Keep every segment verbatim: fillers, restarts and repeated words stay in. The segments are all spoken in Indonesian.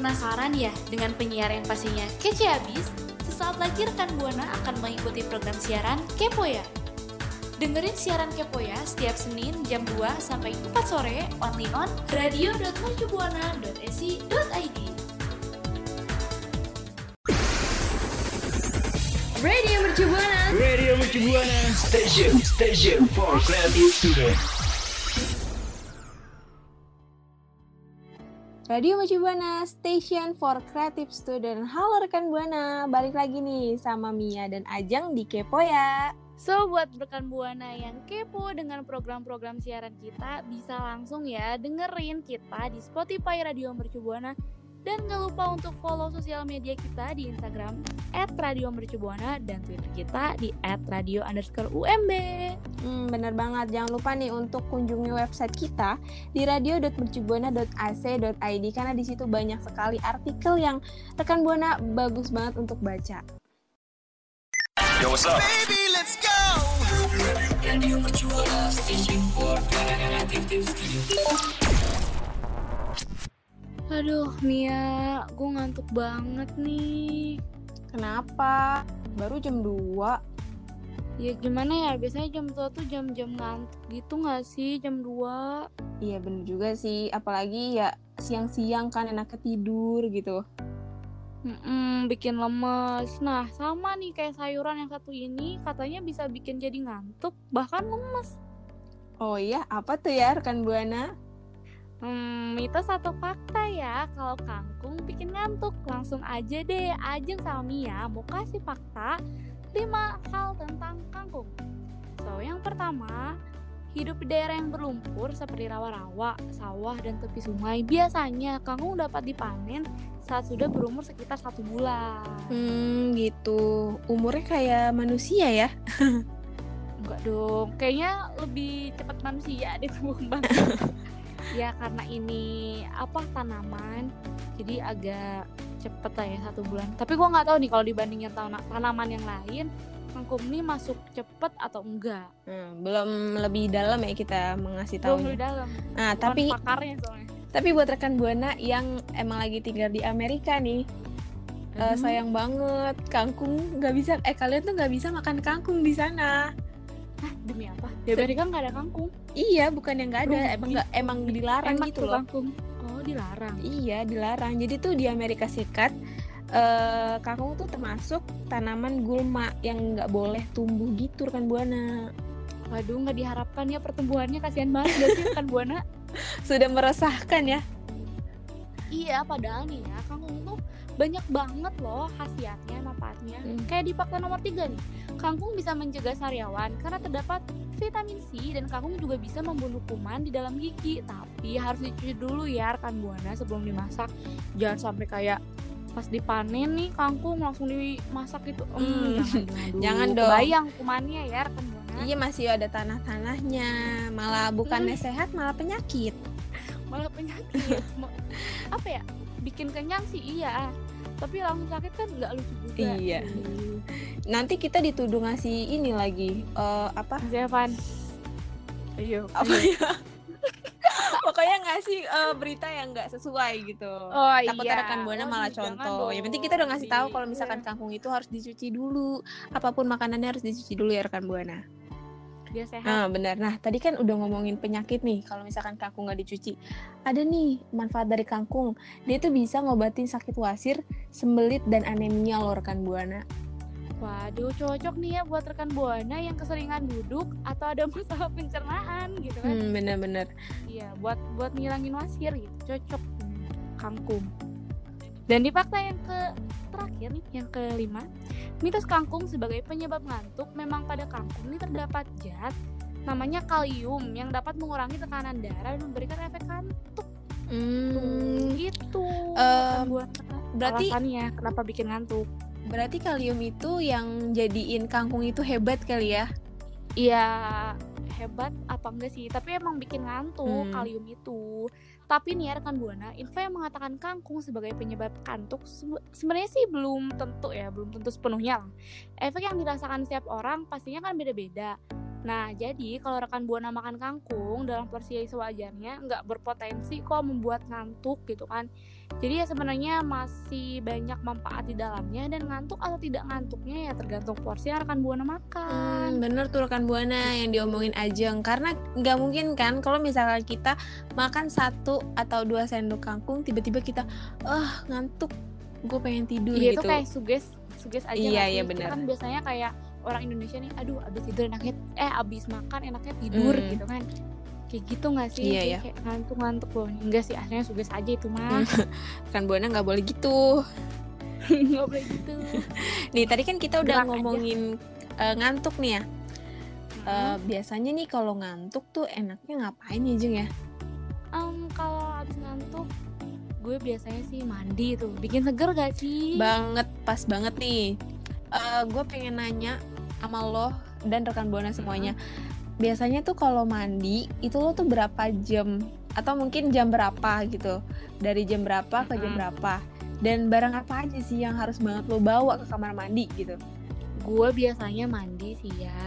Penasaran ya dengan penyiar yang pastinya kece abis? Sesaat lagi rekan Buana akan mengikuti program siaran Kepo Ya. Dengerin siaran Kepo Ya setiap Senin jam dua sampai empat sore only on radio dot mercubuana dot e c dot i d. Radio Mercubuana. Radio Mercubuana. Station, station for creative students. Radio Mercubuana, Station for Creative Student. Halo rekan Buana, balik lagi nih sama Mia dan Ajeng di Kepo Ya. So, buat rekan Buana yang kepo dengan program-program siaran kita, bisa langsung ya dengerin kita di Spotify Radio Mercubuana. Dan jangan lupa untuk follow sosial media kita di Instagram et radio mercubuana dan Twitter kita di et radio underscore u m b. Hmm, bener banget, jangan lupa nih untuk kunjungi website kita di radio dot mercubuana dot a c dot i d karena di situ banyak sekali artikel yang rekan Buana bagus banget untuk baca. Yo, what's up? Baby, let's go. Radio Mercubuana Station for Creative Students. Aduh Mia, gue ngantuk banget nih. Kenapa? Baru jam dua. Ya gimana ya, biasanya jam dua tuh jam-jam ngantuk gitu gak sih, jam dua? Iya bener juga sih, apalagi ya siang-siang kan enak ketidur gitu. Mm-mm, bikin lemes. Nah sama nih kayak sayuran yang satu ini, katanya bisa bikin jadi ngantuk, bahkan lemes. Oh iya, apa tuh ya rekan Buana? Hmm, itu satu fakta ya, kalau kangkung bikin ngantuk. Langsung aja deh, Ajeng sama Mia mau kasih fakta lima hal tentang kangkung. So, yang pertama, hidup di daerah yang berlumpur seperti rawa-rawa, sawah, dan tepi sungai. Biasanya kangkung dapat dipanen saat sudah berumur sekitar satu bulan. Hmm, gitu. Umurnya kayak manusia ya? Enggak dong, kayaknya lebih cepat manusia deh ketimbang kangkung. Ya karena ini apa tanaman, jadi agak cepet lah ya satu bulan. Tapi gue nggak tahu nih kalau dibandingin tan- tanaman yang lain, kangkung ini masuk cepet atau enggak? Hmm, belum lebih dalam ya kita mengasih tahu. Belum lebih dalam. Nah bukan tapi pakarnya soalnya. Tapi buat rekan Buana yang emang lagi tinggal di Amerika nih, hmm. uh, sayang banget kangkung nggak bisa. Eh kalian tuh nggak bisa makan kangkung di sana. Hah, demi apa? Di Amerika nggak ada kangkung? Iya, bukan yang nggak ada, Rumpis. emang nggak emang dilarang emang gitu loh. Kangkung. Oh, dilarang. Iya, dilarang. Jadi tuh di Amerika Serikat eh, kangkung tuh termasuk tanaman gulma yang nggak boleh tumbuh gitu rekan Buana. Waduh, nggak diharapkan ya pertumbuhannya, kasihan banget gak sih rekan Buana. Sudah meresahkan ya. Iya, padahal nih ya kangkung tuh banyak banget loh khasiatnya, manfaatnya. Hmm. Kayak di fakta nomor tiga nih, kangkung bisa mencegah sariawan karena terdapat vitamin C, dan kangkung juga bisa membunuh kuman di dalam gigi. Tapi harus dicuci dulu ya rekan Buana sebelum dimasak. Jangan sampai kayak pas dipanen nih kangkung langsung dimasak gitu. Hmm, jangan, jangan, jangan dong. Bayang kumannya ya rekan Buana. Iya masih ada tanah-tanahnya, malah bukannya hmm. sehat malah penyakit. Malah penyakit. Apa ya? Bikin kenyang sih iya, tapi langsung sakit kan nggak lucu juga. Iya. Hmm. Nanti kita dituduh ngasih ini lagi uh, apa? Siapaan? Ayo. Apa ya? Pokoknya ngasih uh, berita yang nggak sesuai gitu. Oh iya. Takut rekan Buana oh, malah contoh. Yang penting kita udah ngasih tahu kalau misalkan kangkung itu harus dicuci dulu. Apapun makanannya harus dicuci dulu ya rekan Buana. Biar sehat. Nah, benar. Nah, tadi kan udah ngomongin penyakit nih. Kalau misalkan kangkung nggak dicuci, ada nih manfaat dari kangkung. Dia tuh bisa ngobatin sakit wasir, sembelit, dan anemia loh rekan Buana. Waduh, cocok nih ya buat rekan Buana yang keseringan duduk atau ada masalah pencernaan gitu kan. Hmm, benar-benar. Iya, buat buat ngilangin wasir gitu. Cocok kangkung. Dan di fakta yang ke terakhir nih, yang kelima, mitos kangkung sebagai penyebab ngantuk. Memang pada kangkung ini terdapat zat namanya kalium yang dapat mengurangi tekanan darah dan memberikan efek ngantuk. Hmm, gitu. Um, berarti alasannya kenapa bikin ngantuk? Berarti kalium itu yang jadiin kangkung itu hebat kali ya? Iya, hebat apa enggak sih? Tapi emang bikin ngantuk hmm. kalium itu. Tapi nih rekan Buana, info yang mengatakan kangkung sebagai penyebab kantuk sebenarnya sih belum tentu ya, belum tentu sepenuhnya lah. Efek yang dirasakan setiap orang pastinya kan beda-beda. Nah, jadi kalau rekan Buana makan kangkung dalam porsi sewajarnya nggak berpotensi kok membuat ngantuk gitu kan. Jadi ya sebenarnya masih banyak manfaat di dalamnya, dan ngantuk atau tidak ngantuknya ya tergantung porsi yang rekan Buana makan. Hmm, bener tuh rekan Buana yang diomongin Ajeng, karena nggak mungkin kan kalau misalkan kita makan satu atau dua sendok kangkung tiba-tiba kita ah oh, ngantuk, gue pengen tidur ya, gitu. Iya itu kayak suges, suges aja. Iya iya benar. Kan biasanya kayak orang Indonesia nih, aduh abis tidur enaknya, eh abis makan enaknya tidur mm. gitu kan. Kayak gitu gak sih? Iya, iya. Kayak ngantuk-ngantuk loh. Enggak sih, akhirnya suges aja itu mah. Kan Buana gak boleh gitu. Gak boleh gitu. Nih tadi kan kita udah Gerak ngomongin uh, ngantuk nih ya. hmm. uh, Biasanya nih kalau ngantuk tuh enaknya ngapain ya Jeng ya? Um, kalau abis ngantuk gue biasanya sih mandi tuh. Bikin seger gak sih? Banget, pas banget nih. Uh, gue pengen nanya sama lo dan rekan Buana semuanya. Mm-hmm. Biasanya tuh kalau mandi itu lo tuh berapa jam atau mungkin jam berapa gitu? Dari jam berapa ke jam mm. berapa? Dan barang apa aja sih yang harus banget lo bawa ke kamar mandi gitu? Gue biasanya mandi sih ya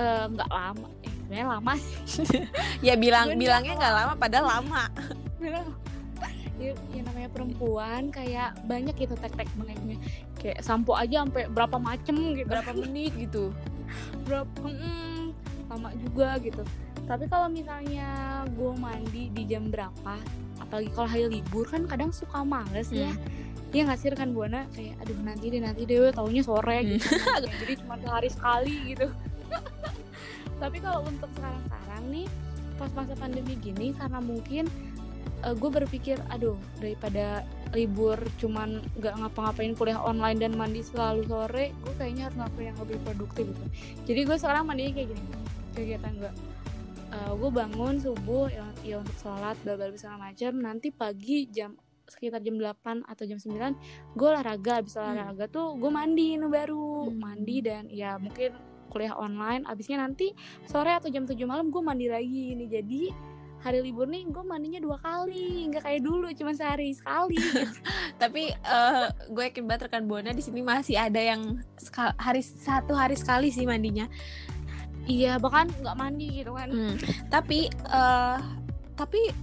uh, nggak lama, eh, sebenarnya lama sih. Ya bilang bilangnya nggak lama, padahal lama. Ya, ya namanya perempuan kayak banyak gitu tek-tek bengeknya, kayak sampo aja sampai berapa macem gitu, berapa menit gitu, berapa mm, lama juga gitu. Tapi kalau misalnya gue mandi di jam berapa, apalagi kalau hari libur kan kadang suka males hmm. ya dia ngasih rekan Buana kayak aduh nanti deh nanti deh taunya sore gitu. Jadi cuma sehari sekali gitu. Tapi kalau untuk sekarang-sekarang nih pas masa pandemi gini, karena mungkin Uh, gue berpikir, aduh daripada libur cuman gak ngapa-ngapain kuliah online dan mandi selalu sore, gue kayaknya harus ngapain yang lebih produktif gitu. Jadi gue sekarang mandinya kayak gini kegiatan gue, uh, gue bangun subuh ya, ya untuk sholat blablabla segala macam. Nanti pagi jam sekitar jam delapan atau jam sembilan gue olahraga, abis olahraga hmm. tuh gue mandi no baru hmm. mandi dan ya mungkin kuliah online. Abisnya nanti sore atau jam tujuh malam gue mandi lagi ini. Jadi hari libur nih gue mandinya dua kali, nggak kayak dulu cuma sehari sekali. Tapi uh, gue yakin banget rekan Buana di sini masih ada yang sekal- hari satu hari sekali sih mandinya. Iya bahkan nggak mandi gitu kan. Hmm. Tapi uh, tapi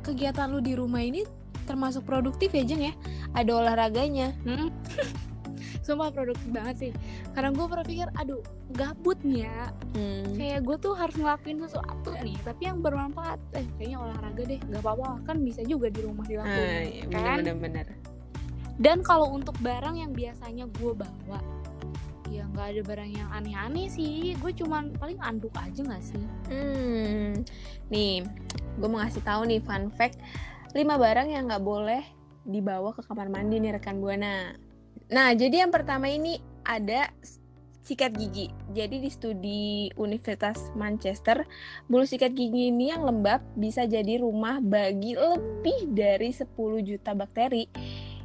kegiatan lu di rumah ini termasuk produktif ya Jeng ya, ada olahraganya. Hmm? Sumpah produktif banget sih. Karena gue berpikir, aduh gabut nih ya hmm. kayak gue tuh harus ngelakuin sesuatu nih, tapi yang bermanfaat. Eh kayaknya olahraga deh, gak apa-apa, kan bisa juga di rumah dilakuin. ah, iya, kan? Bener-bener. Dan kalau untuk barang yang biasanya gue bawa, ya gak ada barang yang aneh-aneh sih. Gue cuman paling anduk aja gak sih. hmm. Nih, gue mau ngasih tahu nih fun fact lima barang yang gak boleh dibawa ke kamar mandi nih rekan Buana. Nah, jadi yang pertama ini ada sikat gigi. Jadi di studi Universitas Manchester, bulu sikat gigi ini yang lembab bisa jadi rumah bagi lebih dari sepuluh juta bakteri,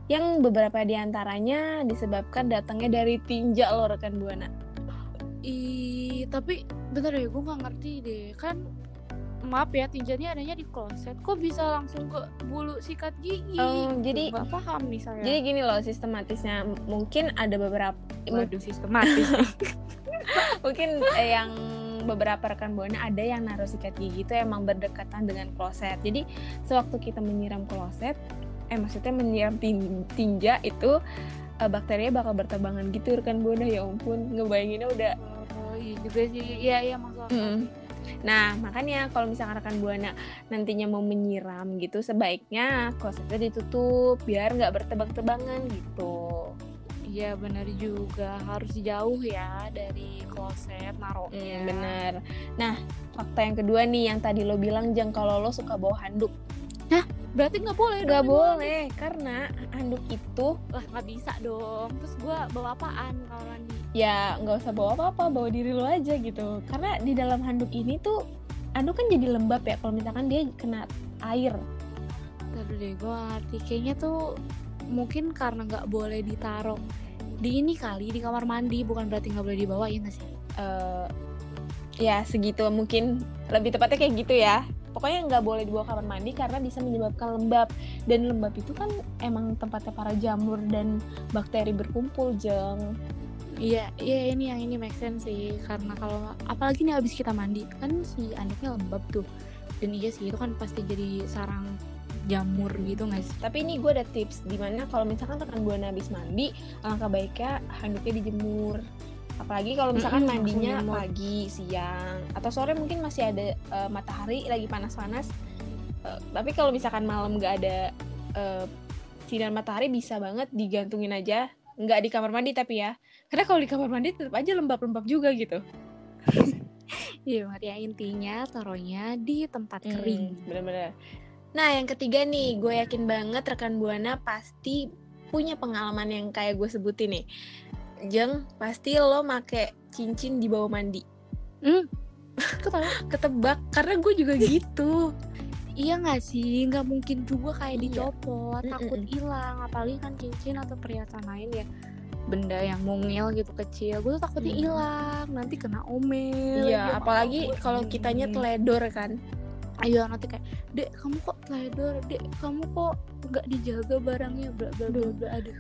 yang beberapa diantaranya disebabkan datangnya dari tinja lo rekan Buana. Ih, tapi bentar deh, gue gak ngerti deh. Kan maaf ya, tinjanya adanya di kloset, kok bisa langsung ke bulu sikat gigi? Um, jadi nggak paham nih saya. Jadi gini loh sistematisnya, mungkin ada beberapa. Waduh sistematis. Mungkin eh, yang beberapa rekan Buana ada yang naruh sikat gigi itu emang berdekatan dengan kloset. Jadi sewaktu kita menyiram kloset, eh maksudnya menyiram tin- tinja itu eh, bakterinya bakal berterbangan gitu rekan Buana. Ya ampun, ngebayanginnya udah. Oh iya juga sih, iya iya maksudnya. Mm-hmm. Nah makanya kalau misalkan rekan Buana nantinya mau menyiram gitu, sebaiknya klosetnya ditutup biar nggak bertebang-tebangan gitu. Iya benar juga, harus jauh ya dari kloset naruhnya. Hmm, benar. Nah fakta yang kedua nih yang tadi lo bilang Jeng, kalau lo suka bawa handuk. Hah? Berarti nggak boleh? Nggak boleh handuk. Karena handuk itu lah nggak bisa dong. Terus gue bawa apaan kalau mandi? Ya nggak usah bawa apa-apa, bawa diri lo aja gitu. Karena di dalam handuk ini tuh handuk kan jadi lembab ya. Kalau misalkan dia kena air. Tadu deh gue ngerti. Kayaknya tuh mungkin karena nggak boleh ditaruh di ini kali di kamar mandi, bukan berarti nggak boleh dibawa ya nggak sih? Uh, ya segitu mungkin lebih tepatnya kayak gitu ya. pokoknya nggak boleh dibawa kamar mandi karena bisa menyebabkan lembab, dan lembab itu kan emang tempatnya para jamur dan bakteri berkumpul, Jeng. Iya, iya ini yang ini make sense sih, karena kalau apalagi nih abis kita mandi kan si anaknya lembab tuh, dan iya sih itu kan pasti jadi sarang jamur gitu nggak sih? Tapi ini gue ada tips dimana kalau misalkan rekan Buana habis mandi, alangkah baiknya handuknya dijemur. Apalagi kalau misalkan mm-hmm, mandinya pagi, siang, atau sore mungkin masih ada uh, matahari lagi panas-panas. Uh, tapi kalau misalkan malam nggak ada uh, sinar matahari, bisa banget digantungin aja. Nggak di kamar mandi tapi ya. Karena kalau di kamar mandi tetap aja lembab-lembab juga gitu. Iya, ya intinya taruhnya di tempat hmm, kering. Benar-benar. Nah, yang ketiga nih, gue yakin banget rekan Buana pasti punya pengalaman yang kayak gue sebutin nih. Jeng, pasti lo make cincin di bawah mandi. Hmm, ketebak, karena gue juga gitu. Iya gak sih? Gak mungkin juga kayak dicopot, iya. Takut hilang. Apalagi kan cincin atau perhiasan lain ya, benda yang mungil gitu kecil, gue tuh takutnya hilang, nanti kena omel. Iya, ya, apalagi kalau kitanya teledor kan. Ayo nanti kayak, Dek kamu kok teledor, Dek kamu kok gak dijaga barangnya, bla bla bla bla. Aduh,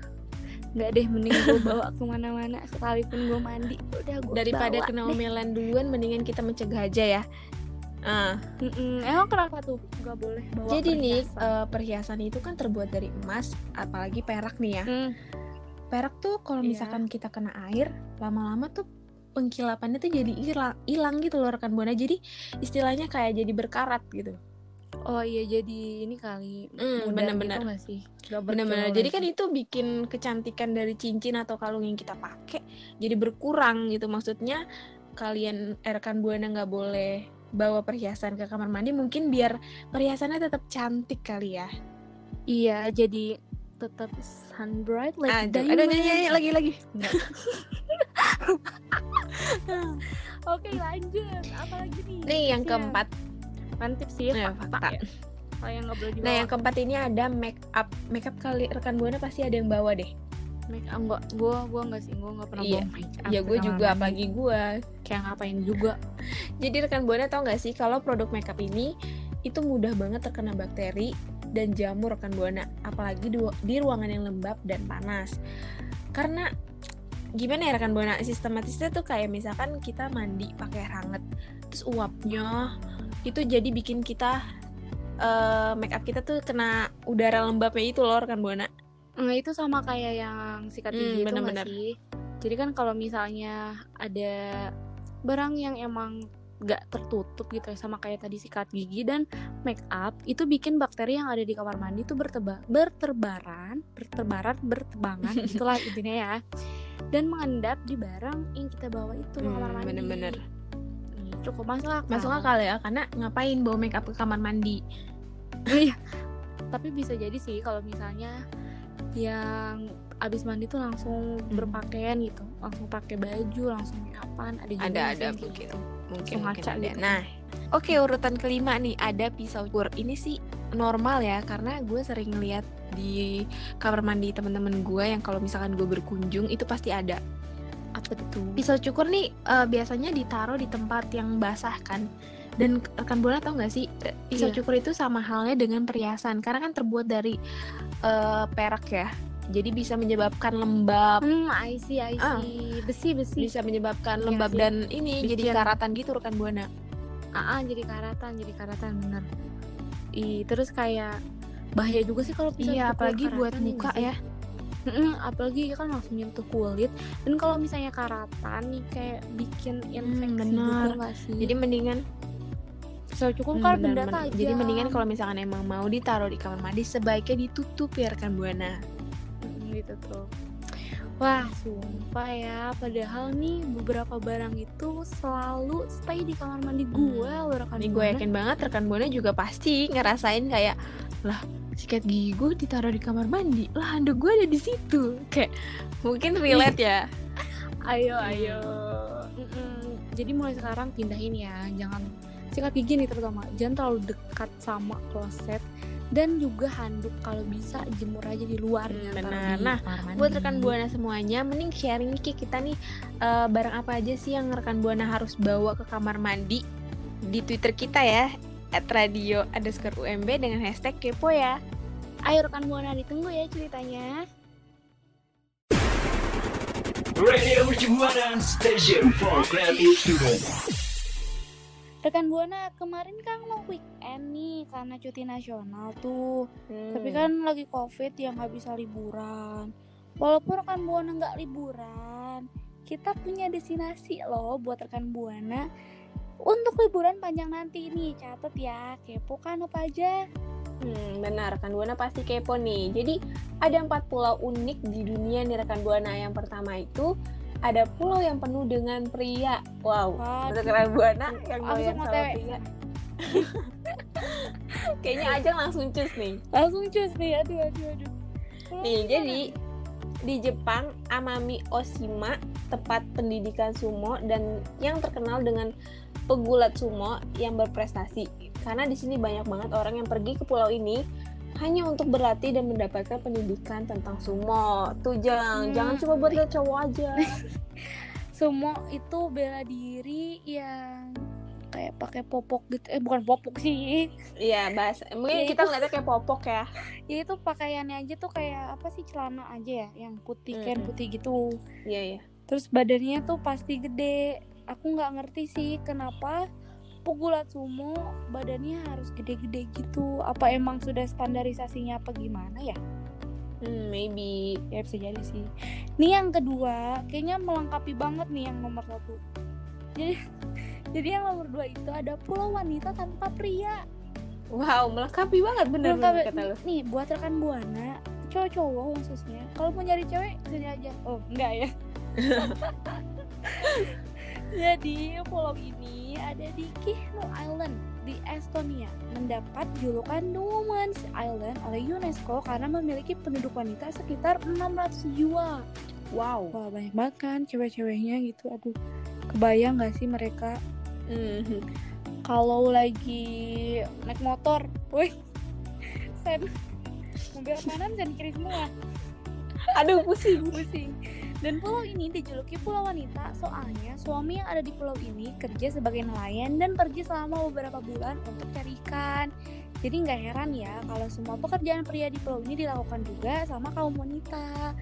nggak deh, mending gue bawa kemana-mana sekalipun gue mandi. Udah gue daripada bawa, kena omelan duluan, mendingan kita mencegah aja ya. Ah, uh. emang kenapa tuh nggak boleh bawa? Jadi perhiasan. nih uh, perhiasan itu kan terbuat dari emas, apalagi perak nih ya. Hmm. Perak tuh kalau misalkan yeah. kita kena air, lama-lama tuh pengkilapannya tuh jadi hilang gitu loh rekan Buana. Jadi istilahnya kayak jadi berkarat gitu. Oh iya, jadi ini kali mm, benar-benar gitu gak sih? Benar-benar. Jadi kan itu bikin kecantikan dari cincin atau kalung yang kita pakai jadi berkurang gitu. Maksudnya kalian rekan Buana nggak boleh bawa perhiasan ke kamar mandi, mungkin biar perhiasannya tetap cantik kali ya. Iya, jadi tetap sun bright like diamond. Aduh, nyanyi lagi-lagi. Oke, lanjut. Apa lagi nih? Nih yang keempat. Mantap sih, ya, fakta. Kalau yang nggak boleh dibawa. Nah, yang keempat ini ada make up. Make up kali rekan Buana pasti ada yang bawa deh. Make up enggak? Gua, gua enggak sih. Gua enggak pernah iya. bawa make up. Iya, gua juga. Apalagi gua kayak ngapain juga. Jadi rekan Buana tau nggak sih kalau produk make up ini itu mudah banget terkena bakteri dan jamur rekan Buana. Apalagi di, di ruangan yang lembab dan panas. Karena gimana ya rekan Buana, sistematisnya tuh kayak misalkan kita mandi pakai air hangat, terus uapnya itu jadi bikin kita uh, make up kita tuh kena udara lembabnya itu loh rekan Buana. Nah itu sama kayak yang sikat gigi hmm, itu nggak sih? Jadi kan kalau misalnya ada barang yang emang nggak tertutup gitu ya, sama kayak tadi sikat gigi dan make up, itu bikin bakteri yang ada di kamar mandi itu berteba- berterbaran, berterbaran, bertebangan, itulah intinya ya. Dan mengendap di barang yang kita bawa itu hmm, kamar mandi. Bener-bener. Hmm, cukup masuk akal. Masuk akal ya, karena ngapain bawa make up ke kamar mandi? Iya. Tapi bisa jadi sih kalau misalnya yang abis mandi tuh langsung hmm. berpakaian gitu, langsung pakai baju, langsung apaan? Ada juga. Ada-ada begitu. Mungkin ngaca gitu. Nah, oke okay, urutan kelima nih ada pisau cukur. Ini sih normal ya, karena gue sering lihat di kamar mandi temen-temen gue yang kalau misalkan gue berkunjung itu pasti ada. Apa tuh? Pisau cukur nih uh, biasanya ditaruh di tempat yang basah kan. Dan rekan Buana tau gak sih pisau yeah. cukur itu sama halnya dengan perhiasan, karena kan terbuat dari uh, perak ya. Jadi bisa menyebabkan lembab. Hmm, I see, I see. Uh, besi, besi. Bisa menyebabkan lembab ya, dan ini bikin jadi karatan gitu rekan Buana. Ah, jadi karatan, jadi karatan bener. I, terus kayak bahaya juga sih kalau pisau. Iya, apalagi buat muka ya. Mm-mm, apalagi kan langsung nyentuh kulit. Dan kalau misalnya karatan nih kayak bikin infeksi gitu nggak sih? Jadi mendingan pisau cukur kan benda tajam. Jadi mendingan kalau misalkan emang mau ditaruh di kamar mandi sebaiknya ditutup ya rekan Buana. Gitu tuh. Wah, sumpah ya, padahal nih beberapa barang itu selalu stay di kamar mandi gue hmm. loh rekan Buana. Nih gue yakin banget rekan Buana juga pasti ngerasain kayak, lah sikat gigi gue ditaruh di kamar mandi, lah handuk gue ada di situ. Kayak mungkin relate ya. Ayo ayo. Mm-mm. Jadi mulai sekarang pindahin ya, jangan sikat gigi nih terutama, jangan terlalu dekat sama kloset. Dan juga handuk kalau bisa jemur aja di luar. Benar. Nah, buat rekan Buana semuanya, mending sharing ke kita nih uh, barang apa aja sih yang rekan Buana harus bawa ke kamar mandi di Twitter kita ya at radio underscore U M B dengan hashtag Kepo Ya. Ayo rekan Buana, ditunggu ya ceritanya. Radio Mercubuana, station for creative students. Rekan Buana, kemarin kan mau weekend nih karena cuti nasional tuh, hmm. tapi kan lagi covid yang nggak bisa liburan. Walaupun rekan Buana nggak liburan, kita punya destinasi loh buat rekan Buana untuk liburan panjang nanti nih. Catat ya, kepo kan apa aja? Hmm, benar, rekan Buana pasti kepo nih. Jadi ada empat pulau unik di dunia nih rekan Buana. Yang pertama itu ada pulau yang penuh dengan pria. Wow, untuk rekan Buana yang doyan sama pria. Kayaknya aja langsung cus nih. Langsung cus nih, aduh aduh aduh. Nih, jadi di Jepang, Amami Oshima, tempat pendidikan sumo dan yang terkenal dengan pegulat sumo yang berprestasi. Karena di sini banyak banget orang yang pergi ke pulau ini hanya untuk berlatih dan mendapatkan pendidikan tentang sumo. Tuh jangan, hmm. jangan cuma buat lihat cowok aja. Sumo itu bela diri yang kayak pakai popok gitu. Eh bukan popok sih. Iya, bahas. Mungkin ya kita ngeliatnya kayak popok ya. Ya itu pakaiannya aja tuh kayak apa sih, celana aja ya, yang putih, hmm. kain putih gitu. Iya, iya. Terus badannya tuh pasti gede. Aku nggak ngerti sih kenapa pegulat sumo badannya harus gede-gede gitu. Apa emang sudah standarisasinya apa gimana ya? Hmm, maybe. Ya bisa jadi sih. Nih yang kedua, kayaknya melengkapi banget nih yang nomor satu. Jadi, jadi yang nomor dua itu ada pulau wanita tanpa pria. Wow, melengkapi banget bener-bener kata lu. Nih buat rekan Buana, cowok-cowok khususnya, kalau mau nyari cewek sini aja. Oh, enggak ya. Jadi pulau ini ada di Kihnu Island di Estonia, mendapat julukan The Woman's Island oleh UNESCO karena memiliki penduduk wanita sekitar enam ratus jiwa. Wow. Wah, banyak banget kan cewek-ceweknya gitu. Aduh, kebayang nggak sih mereka mm-hmm. kalau lagi naik motor, wih, sen mobil kanan sen kiri semua. Aduh, pusing pusing. Dan pulau ini dijuluki pulau wanita soalnya suami yang ada di pulau ini kerja sebagai nelayan dan pergi selama beberapa bulan untuk cari ikan. Jadi gak heran ya kalau semua pekerjaan pria di pulau ini dilakukan juga sama kaum wanita.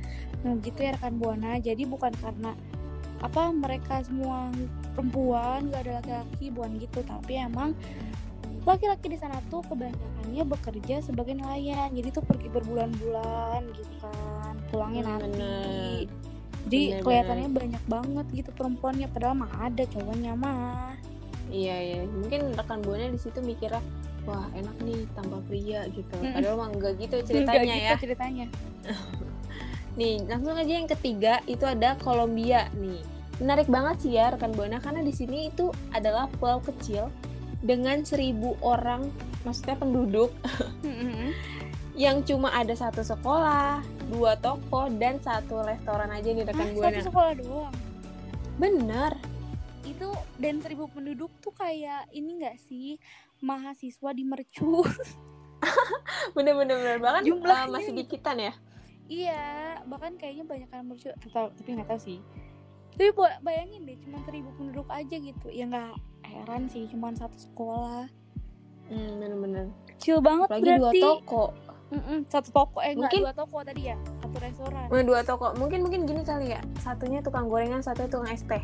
Nah gitu ya rekan Buana, jadi bukan karena apa mereka semua perempuan gak ada laki-laki, bukan gitu. Tapi emang laki-laki di sana tuh kebanyakannya bekerja sebagai nelayan, jadi tuh pergi berbulan-bulan gitu kan, pulangnya hmm, nanti bener. Jadi bener, kelihatannya bener. Banyak banget gitu perempuannya, padahal mah ada cowoknya mah. Iya ya, mungkin rekan Buana di situ mikirnya, wah enak nih tanpa pria gitu. Mm-mm. Padahal mah enggak gitu ceritanya. Enggak ya. Gitu ceritanya. Nih langsung aja yang ketiga itu ada Kolombia nih. Menarik banget sih ya rekan Buana karena di sini itu adalah pulau kecil dengan seribu orang, maksudnya penduduk. Yang cuma ada satu sekolah, dua toko, dan satu restoran aja nih rekan Buana. Satu sekolah doang? Bener. Itu dan seribu penduduk tuh kayak ini gak sih, mahasiswa di mercu. Bener-bener, bahkan jumlah masih dikitan ya? Iya, bahkan kayaknya banyak kan mercu, tapi gak tahu sih. Tapi bayangin deh, cuma seribu penduduk aja gitu. Ya gak heran sih, cuma satu sekolah. Hmm, bener-bener. Kecil banget. Apalagi berarti dua toko. Mm-mm, satu toko, eh mungkin, enggak, dua toko tadi ya? Satu restoran. Dua toko, mungkin mungkin gini kali ya, satunya tukang gorengan, satunya tukang es teh.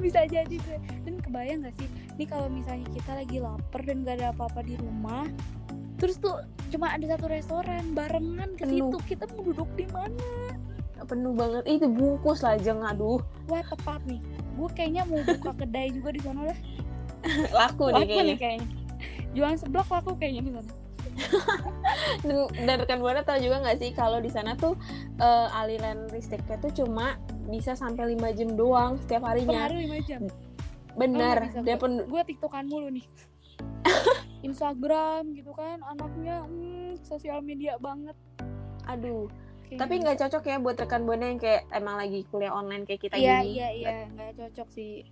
Bisa jadi gue. Dan kebayang gak sih, ini kalau misalnya kita lagi lapar dan gak ada apa-apa di rumah, terus tuh cuma ada satu restoran, barengan ke situ, kita mau duduk di mana? Penuh banget, eh, itu bungkus lah, jangan aduh. Wah tepat nih, gue kayaknya mau buka kedai juga di sana lah. Laku, Laku nih kayaknya, nih kayaknya. Jualan seblak laku kayaknya di sana. Dan rekan Buana tahu juga nggak sih kalau di sana tuh uh, aliran listriknya tuh cuma bisa sampai lima jam doang setiap harinya. Per hari lima jam. Benar. Oh, dia pen... Gue tiktokan mulu nih. Instagram gitu kan, anaknya hmm, sosial media banget. Aduh. Kayaknya tapi nggak cocok ya buat rekan Buana yang kayak emang lagi kuliah online kayak kita iya, gini. Iya iya iya, nggak cocok sih.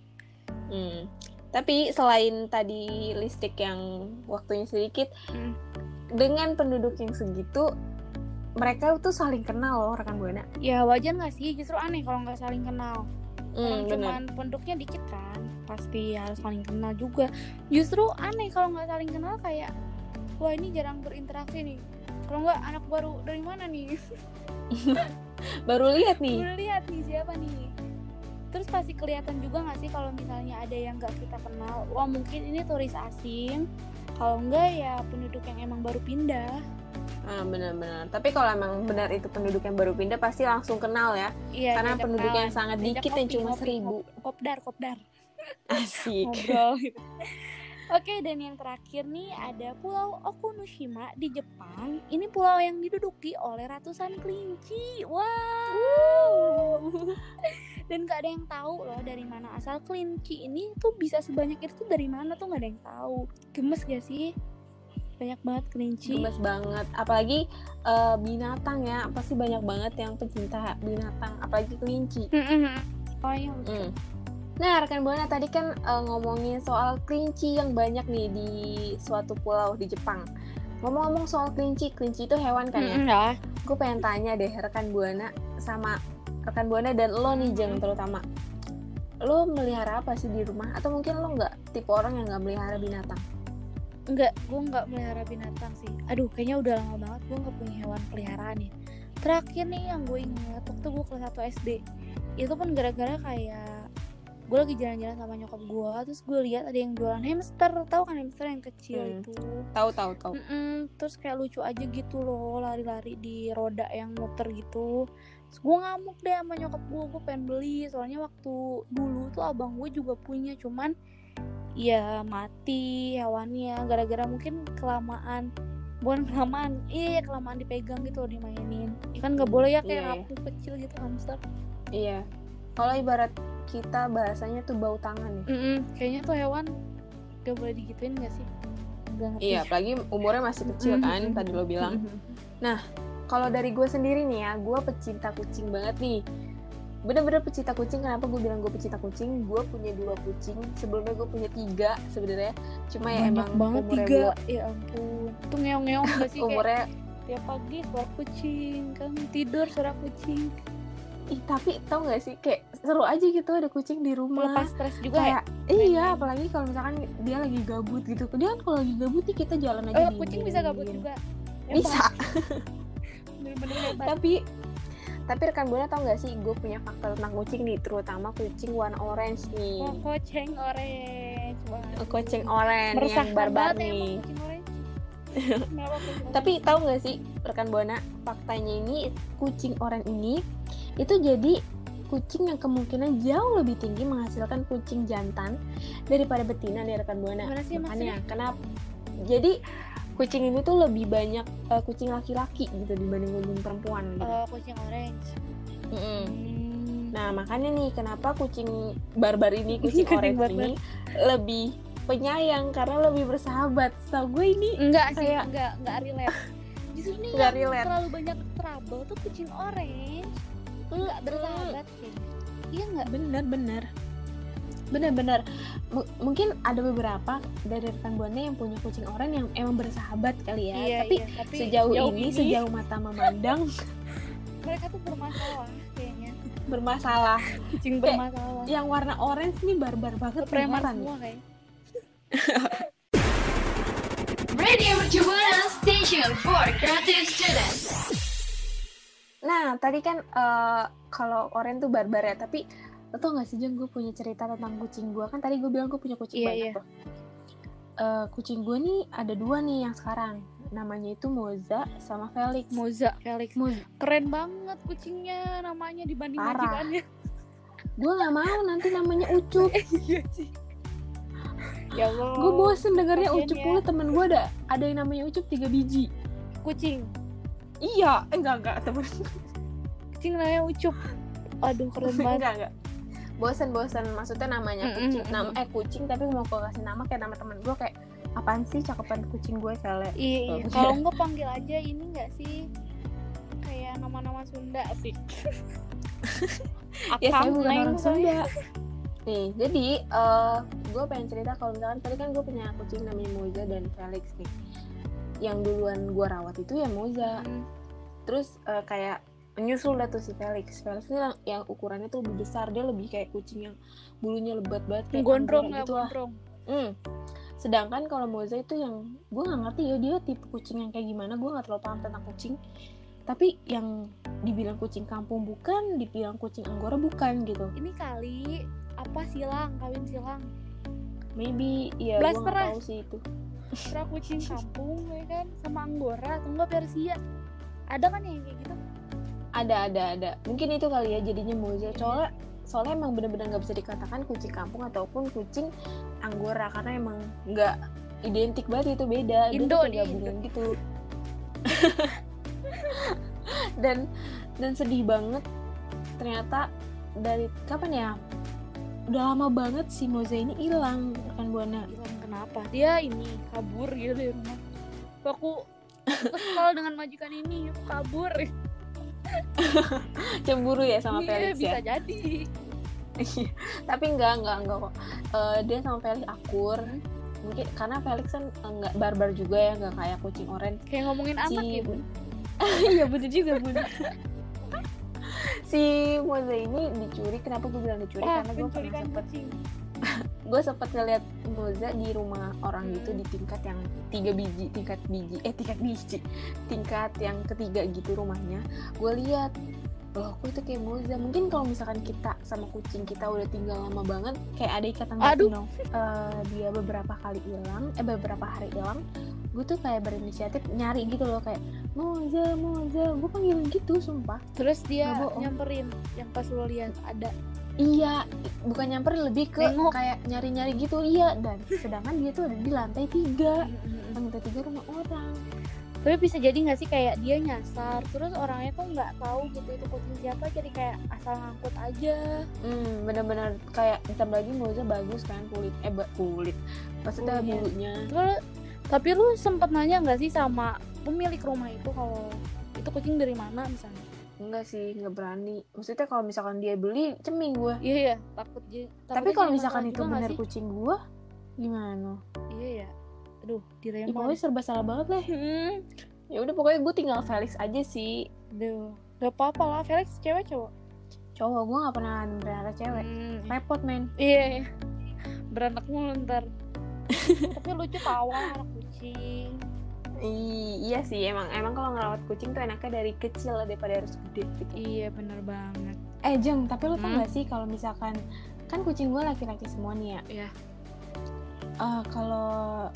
Hmm. Tapi selain tadi listrik yang waktunya sedikit, hmm. dengan penduduk yang segitu, mereka tuh saling kenal loh rekan Buana. Ya wajar nggak sih, justru aneh kalau nggak saling kenal. orang mm, cuman penduduknya dikit kan, pasti harus saling kenal juga. Justru aneh kalau nggak saling kenal, kayak wah ini jarang berinteraksi nih. Kalau nggak anak baru dari mana nih? baru lihat nih. Baru lihat nih siapa nih. Terus pasti kelihatan juga nggak sih kalau misalnya ada yang nggak kita kenal, wah mungkin ini turis asing. Kalau nggak ya penduduk yang emang baru pindah. Ah benar-benar. Tapi kalau emang benar itu penduduk yang baru pindah pasti langsung kenal ya. Iya, karena penduduk yang sangat dikit yang cuma seribu. Kopdar, kopdar. Asik. Ngobrol gitu. Oke, dan yang terakhir nih ada Pulau Okunoshima di Jepang. Ini pulau yang diduduki oleh ratusan kelinci. Wow. Dan gak ada yang tahu loh dari mana asal kelinci ini tuh bisa sebanyak itu, dari mana tuh gak ada yang tahu. Gemes gak sih? Banyak banget kelinci. Gemes banget. Apalagi uh, binatang ya, pasti banyak banget yang pecinta binatang, apalagi kelinci. Oh iya betul. Mm. Nah, rekan Buana tadi kan uh, ngomongin soal kelinci yang banyak nih di suatu pulau di Jepang. Ngomong-ngomong soal kelinci, kelinci itu hewan kan ya? Mm-hmm. Gue pengen tanya deh rekan Buana sama rekan Buana dan lo nih, Jeng, terutama. Lo melihara apa sih di rumah? Atau mungkin lo nggak tipe orang yang nggak melihara binatang? Nggak, gue nggak melihara binatang sih. Aduh, kayaknya udah lama banget gue nggak punya hewan peliharaan ya. Terakhir nih yang gue ingat waktu gue kelas satu S D, itu pun gara-gara kayak gue lagi jalan-jalan sama nyokap gue, terus gue lihat ada yang jualan hamster, tau kan hamster yang kecil hmm. itu? Tahu tahu tahu. Mm-mm, terus kayak lucu aja gitu loh, lari-lari di roda yang muter gitu. Terus gue ngamuk deh sama nyokap gue, gue pengen beli, soalnya waktu dulu tuh abang gue juga punya, cuman ya mati hewannya, gara-gara mungkin kelamaan, bukan kelamaan, iya kelamaan dipegang gitu loh, dimainin. Kan nggak boleh ya kayak yeah. rapuh kecil gitu hamster. Iya. Yeah. Kalau ibarat kita bahasanya tuh bau tangan ya. Mm-mm, kayaknya tuh hewan gak boleh digituin gak sih? Gak iya, apalagi umurnya masih kecil kan, mm-hmm. tadi lo bilang. Mm-hmm. Nah, kalau dari gue sendiri nih ya, gue pecinta kucing banget nih. Bener-bener pecinta kucing. Kenapa gue bilang gue pecinta kucing? Gue punya dua kucing. Sebelumnya gue punya tiga sebenarnya. Cuma banyak ya emang banget umurnya tiga. Gue... Ya ampun. Itu ngeong-ngeong gak sih? Umurnya... Kayak tiap pagi suara kucing, kan tidur suara kucing. Ih, tapi tau gak sih, kayak seru aja gitu ada kucing di rumah. Lepas stres juga kayak, ya? Iya, main-main. Apalagi kalau misalkan dia lagi gabut gitu. Dia kan kalau lagi gabut nih kita jalan aja oh, nih. Kucing bisa gabut juga? Bisa. Tapi tapi rekan Buana tau gak sih, gue punya fakta tentang kucing nih. Terutama kucing warna orange nih. Oh, kucing orange. Wow. Kucing orange yang barbar nih. Tapi tau gak sih rekan Buana, faktanya ini kucing orange ini itu jadi kucing yang kemungkinan jauh lebih tinggi menghasilkan kucing jantan daripada betina nih rekan Buana. Makanya kenapa? Jadi kucing ini tuh lebih banyak uh, kucing laki-laki gitu dibanding kucing perempuan. Gitu. Uh, kucing orange. Hmm. Nah makanya nih kenapa kucing barbar ini, kucing orange ini lebih penyayang karena lebih bersahabat. Setahu gue ini enggak sih, kayak... enggak enggak relate. Justru ini enggak relate. Terlalu banyak trouble tuh kucing orange. Enggak bersahabat sih. Iya enggak? Benar-benar. Benar-benar. M- mungkin ada beberapa dari rekan Buana yang punya kucing orange yang emang bersahabat kali ya. Iya, tapi, iya. tapi sejauh, sejauh ini, ini sejauh mata memandang mereka tuh bermasalah kayaknya. Bermasalah. Kucing bermasalah. Kayak yang warna orange nih barbar banget preman semua kayak. Radio Mercubuana Station for Creative Students. Nah, tadi kan uh, kalau orange tuh barbar ya, tapi lo tau gak sih Jeng, gue punya cerita tentang kucing gue. Kan tadi gue bilang gue punya kucing yeah, banyak yeah. loh. Uh, kucing gue nih ada dua nih yang sekarang. Namanya itu Moza sama Felix. Moza, Felix. Moza. Keren banget kucingnya namanya dibanding majikannya. Gue gak mau nanti namanya Ucup. Iya sih. Ya Allah. Gue bosen dengarnya Ucup mulu ya. Temen gue ada ada yang namanya Ucup tiga biji. Kucing. Iya, enggak enggak temen. Kucing namanya Ucup. Aduh keren banget. Enggak enggak. Bosan-bosan maksudnya namanya mm-hmm. kucing. Nama eh kucing tapi mau gue kasih nama kayak nama teman gue kayak apaan sih cakepan kucing gue kali. Iya. Kalau enggak panggil aja ini enggak sih kayak nama-nama Sunda sih. Ya saya bukan orang Sunda. Nih, jadi uh, gue pengen cerita kalau misalkan tadi kan gue punya kucing namanya Moza dan Felix nih. Yang duluan gue rawat itu ya Moza. Hmm. Terus uh, kayak menyusul lah tuh si Felix. Felix ini yang ukurannya tuh lebih besar, dia lebih kayak kucing yang bulunya lebat banget, gondrong ya, gondrong. Hmm. Sedangkan kalau Moza itu yang gue nggak ngerti ya dia tipe kucing yang kayak gimana, gue nggak terlalu paham tentang kucing. Tapi yang dibilang kucing kampung bukan, dibilang kucing Anggora bukan gitu. Ini kali apa silang, kawin silang? Maybe ya, gue nggak tahu sih itu. Blasteran kucing kampung ya kan, sama Anggora atau nggak Persia? Ada kan yang kayak gitu? Ada ada ada. Mungkin itu kali ya jadinya Moza. Soalnya soalnya emang benar-benar nggak bisa dikatakan kucing kampung ataupun kucing Anggora karena emang nggak identik banget, itu beda. Indo dia gabungan gitu. dan dan sedih banget ternyata dari kapan ya, udah lama banget si Moza ini hilang rekan Buana. Hilang kenapa? Dia ini kabur gitu dari rumah. Aku kesal dengan majikan ini, aku kabur. Cemburu ya sama Felix ya? Bisa jadi. Tapi enggak enggak enggak kok. Uh, dia sama Felix akur. Mungkin karena Felix kan enggak barbar juga ya, enggak kayak kucing orange. Kayak ngomongin anak si... gitu. Iya bener juga bener. Si Moza ini dicuri. Kenapa gue bilang dicuri? Wah, karena gue pernah sempet gue sempet ngeliat Moza di rumah orang hmm. gitu, di tingkat yang tiga biji tingkat biji eh tingkat biji tingkat yang ketiga gitu rumahnya. Gue lihat loh, aku itu kayak Moza. Mungkin kalau misalkan kita sama kucing kita udah tinggal lama banget, kayak ada ikatan gitu. Uh, dia beberapa kali hilang, eh beberapa hari hilang, gue tuh kayak berinisiatif nyari gitu loh, kayak Moza, Moza, gue panggil gitu, sumpah. Terus dia nyamperin, yang pas lo lihat ada. Iya, bukan nyamperin, lebih ke nengok, kayak nyari-nyari gitu, iya. Dan sedangkan dia tuh ada di lantai tiga, lantai tiga rumah orang. Tapi bisa jadi nggak sih kayak dia nyasar, terus orangnya tuh nggak tahu gitu itu kucing siapa, jadi kayak asal ngangkut aja. Hmm, benar-benar kayak ditambah lagi Moza bagus kan kulit, eh kulit, maksudnya bulunya. bulunya. Terus, tapi lu sempet nanya nggak sih sama pemilik rumah itu kalau itu kucing dari mana misalnya? Enggak sih, nggak berani. Maksudnya kalau misalkan dia beli, ceming gue. Iya, iya takut. J- tapi kalau misalkan itu benar kucing gue, gimana? Iya ya. Aduh, dilema. Ya, pokoknya serba salah banget lah. Hmm. Ya udah pokoknya gue tinggal Felix aja sih. Duh, gak apa-apa lah. Felix cewek cowok? Cowok, gue nggak pernah berharap cewek. Hmm. Repot men. Iya, iya. Beranak mulu ntar. Tapi lucu tau anak kucing. I, iya sih emang emang kalau ngerawat kucing tuh enaknya dari kecil lah daripada harus gede gitu. Iya benar banget. Eh Jeng, tapi lo hmm. tau gak sih kalau misalkan kan kucing gue laki-laki semua nih ya. Iya. Uh, kalau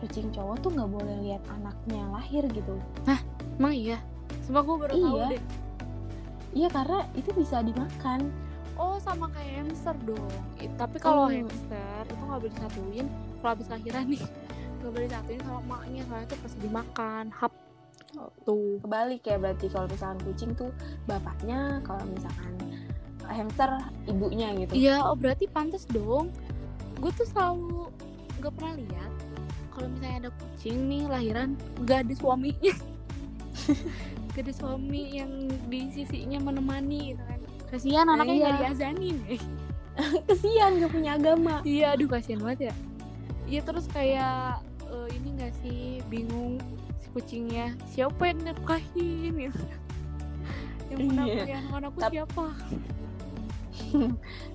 kucing cowok tuh nggak boleh lihat anaknya lahir gitu. Hah? Emang iya? Sumpah gue baru iya. tahu deh. Iya karena itu bisa dimakan. Oh sama kayak hamster dong. Tapi kalau hmm. hamster itu nggak boleh disatuin. Kalau habis lahiran nih nggak boleh disatuin sama emaknya karena itu pasti dimakan. Hap. Tuh. Kebalik ya berarti kalau misalkan kucing tuh bapaknya, kalau misalkan hamster ibunya gitu. Iya. Oh berarti pantas dong. Gue tuh selalu nggak pernah lihat. Kalau misalnya ada kucing nih lahiran gak ada suaminya, gak ada suami yang di sisinya menemani gitu kan. Kasian anaknya iya. gak diazanin. Kasian gak punya agama. Iya aduh kasian banget ya. Iya terus kayak uh, ini gak sih bingung si kucingnya siapa yang nafkahin gitu. Yang menafkahin iya. anakku Tap- siapa.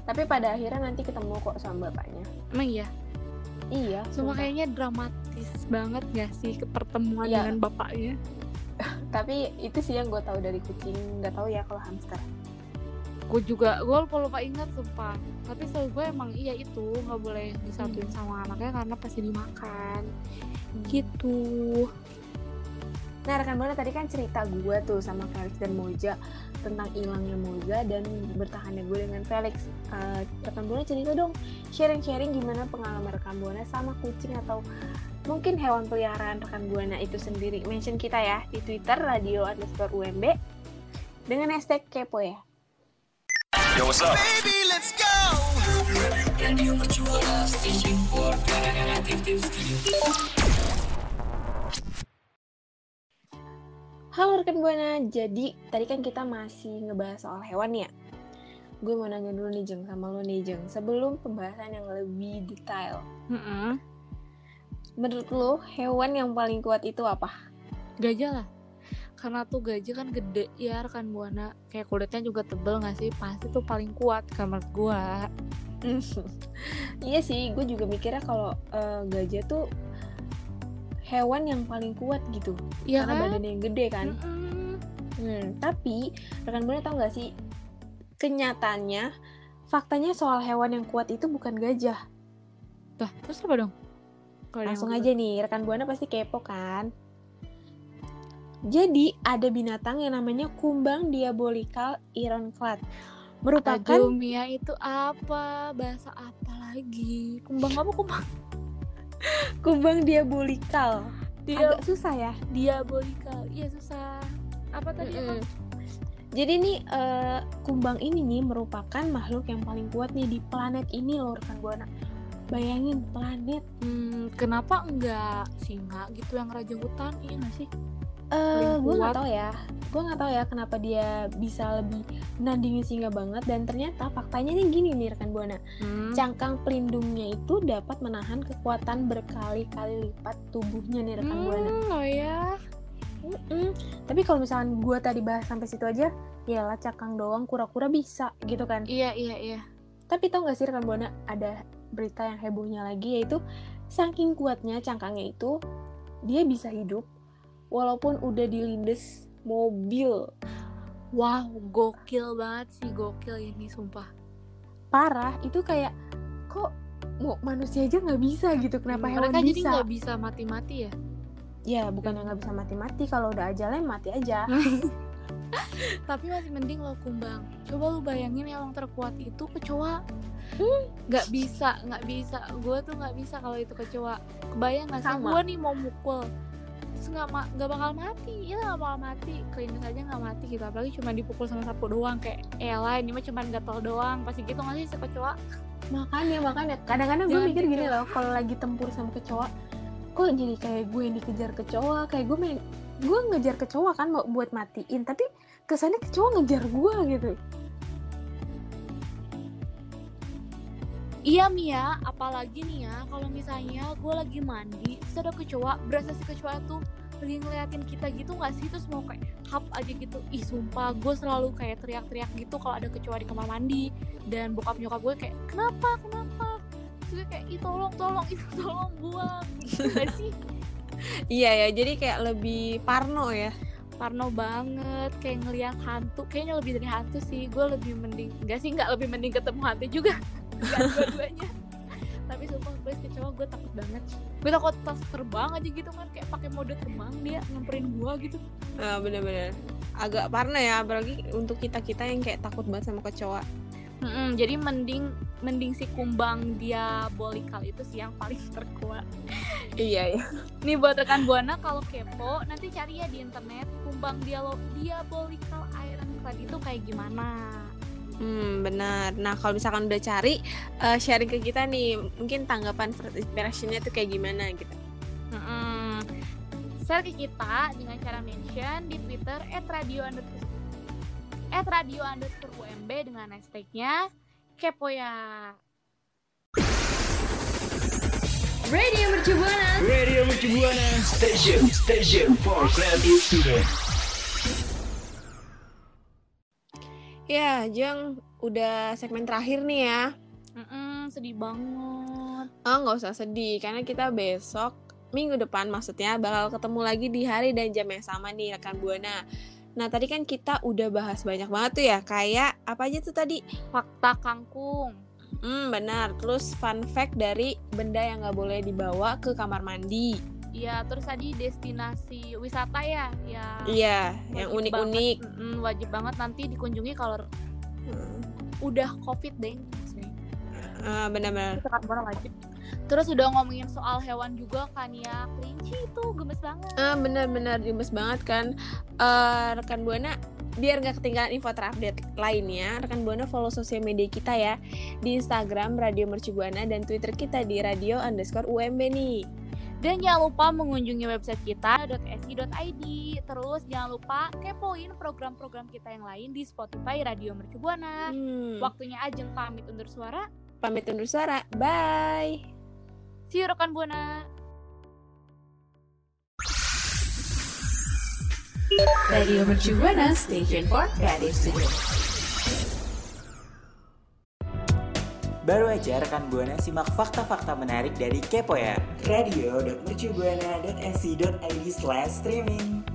Tapi pada akhirnya nanti ketemu kok sama bapaknya. Emang iya? Iya, cuma kayaknya dramatis banget gak sih pertemuan ya. dengan bapaknya. Tapi itu sih yang gue tahu dari kucing, nggak tahu ya kalau hamster. Gue juga, gue lupa-lupa ingat sumpah. Tapi setahu gue emang iya itu nggak boleh disatuin hmm. sama anaknya karena pasti dimakan. Gitu. Nah rekan Buana tadi kan cerita gue tuh sama Felix dan Moza tentang hilangnya Moza dan bertahannya gue dengan Felix. Uh, rekan Buana cerita dong, sharing-sharing gimana pengalaman rekan Buana sama kucing atau mungkin hewan peliharaan rekan Buana itu sendiri. Mention kita ya di Twitter radio underscore U M B dengan hashtag kepo ya. Yo, what's up? Baby, let's go. Radio Mercubuana, station for creative studio. Halo rekan Buana, jadi tadi kan kita masih ngebahas soal hewan ya. Gue mau nanya dulu nih Jeng sama lo nih Jeng, sebelum pembahasan yang lebih detail. Mm-hmm. Menurut lo hewan yang paling kuat itu apa? Gajah lah. karena tuh gaji kan gede ya rekan Buana, kayak kulitnya juga tebel nggak sih, pasti tuh paling kuat kamar gua. Iya sih, gue juga mikirnya kalau uh, gajah tuh hewan yang paling kuat gitu ya, karena kan? Badannya yang gede kan. Mm-hmm. Hmm, tapi rekan Buana tau nggak sih, kenyataannya faktanya soal hewan yang kuat itu bukan gajah. Dah, terus apa dong? Kalo langsung aja nih, rekan Buana pasti kepo kan. Jadi ada binatang yang namanya kumbang diabolical ironclad. Merupakan Agumia itu apa? Bahasa apa lagi? Kumbang apa kumbang? Kumbang diabolical. Dia... Agak susah ya. Diabolical. Iya susah. Apa tadi? Mm-hmm. Apa? Jadi nih uh, kumbang ini nih merupakan makhluk yang paling kuat nih di planet ini loh rekan Buana. Bayangin planet. Hmm, kenapa enggak singa gitu yang raja hutan? Iya enggak sih? Uh, gue nggak tahu ya, gue nggak tahu ya kenapa dia bisa lebih nandingin singa banget, dan ternyata faktanya nih gini nih rekan Buana, hmm. cangkang pelindungnya itu dapat menahan kekuatan berkali-kali lipat tubuhnya nih rekan hmm, Buana. Oh ya. Mm-mm. Tapi kalau misalnya gue tadi bahas sampai situ aja, ya lah cangkang doang kura-kura bisa gitu kan? Iya iya iya. Tapi tau nggak sih rekan Buana ada berita yang hebohnya lagi, yaitu saking kuatnya cangkangnya itu dia bisa hidup walaupun udah dilindes mobil. Wow, gokil banget sih, gokil ini sumpah. Parah, itu kayak kok mau manusia aja nggak bisa gitu, kenapa mereka hewan bisa? Mereka jadi nggak bisa mati-mati ya? Ya, bukannya nggak bisa mati-mati, kalau udah ajalnya mati aja. Tapi masih mending lo kumbang. Coba lo bayangin yang terkuat itu kecoa. Nggak bisa, nggak bisa. Gue tuh nggak bisa kalau itu kecoa. Kebayang nggak sih? Gue nih mau mukul. Terus gak, ma- gak bakal mati, iya gak bakal mati, klinis aja gak mati gitu, apalagi cuma dipukul sama sapu doang, kayak elah ini mah cuma gatal doang, pasti gitu gak sih si kecoa? Makanya, makanya, kadang-kadang gue mikir gini loh, kalau lagi tempur sama kecoa, kok jadi kayak gue yang dikejar kecoa, kayak gue main, gue ngejar kecoa kan mau buat matiin, tapi kesannya kecoa ngejar gue gitu. Iya Mia, apalagi nih ya, kalau misalnya gue lagi mandi, terus ada kecoa, berasa si kecoa tuh lagi ngeliatin kita gitu nggak sih, terus mau kayak hap aja gitu. Ih sumpah, gue selalu kayak teriak-teriak gitu kalau ada kecoa di kamar mandi, dan bokap nyokap gue kayak kenapa kenapa, terus kayak ih tolong tolong itu tolong buang, nggak sih? Iya ya, jadi kayak lebih parno ya. Parno banget, kayak ngeliat hantu, kayaknya lebih dari hantu sih, gue lebih mending, nggak sih nggak lebih mending ketemu hantu juga. Gak dua-duanya. Tapi sumpah please kecoa gue takut banget. Gue takut pas terbang aja gitu kan, kayak pakai mode terbang dia nyamperin gue gitu. Nah, bener-bener agak parno ya, apalagi untuk kita-kita yang kayak takut banget sama kecoa. Mm-mm, jadi mending mending si kumbang diabolikal itu sih yang paling terkuat. Iya ya. Nih buat rekan Buana kalau kepo nanti cari ya di internet kumbang dialog diabolikal ironclad itu kayak gimana. Hmm benar. Nah kalau misalkan udah cari uh, sharing ke kita nih, mungkin tanggapan first impression-nya tuh kayak gimana gitu. Mm-hmm. Share ke kita dengan cara mention di Twitter et radio underscore et radio underscore u m b dengan hashtagnya Kepo Ya. Radio Mercubuana. Radio Mercubuana. Station Station for Creative Students. Ya, Jeng, udah segmen terakhir nih ya. Mm-mm, sedih banget. Oh, gak usah sedih, karena kita besok, minggu depan maksudnya, bakal ketemu lagi di hari dan jam yang sama nih, rekan Buana. Nah, tadi kan kita udah bahas banyak banget tuh ya, kayak apa aja tuh tadi? Fakta kangkung. Hmm, benar. Terus fun fact dari benda yang gak boleh dibawa ke kamar mandi. Ya, terus tadi destinasi wisata ya, ya. Iya, yang unik-unik. Banget, mm, wajib banget nanti dikunjungi kalau hmm. udah COVID deh. Uh, benar-benar. Itu kan benar wajib. Terus udah ngomongin soal hewan juga kan ya, kelinci itu gemes banget. Uh, benar-benar gemes banget kan, uh, rekan Buana. Biar gak ketinggalan info terupdate lainnya, rekan Buana follow sosial media kita ya di Instagram Radio Mercubuana dan Twitter kita di Radio underscore U M B nih. Dan jangan lupa mengunjungi website kita .si.id. Terus jangan lupa kepoin program-program kita yang lain di Spotify Radio Mercubuana. Hmm. Waktunya Ajeng pamit undur suara. Pamit undur suara. Bye. See you rekan Buana. Radio Mercubuana Station for Creative Studio. Baru aja rekan Buana simak fakta-fakta menarik dari Kepo Ya. radio dot mercubuana dot s c dot i d slash streaming.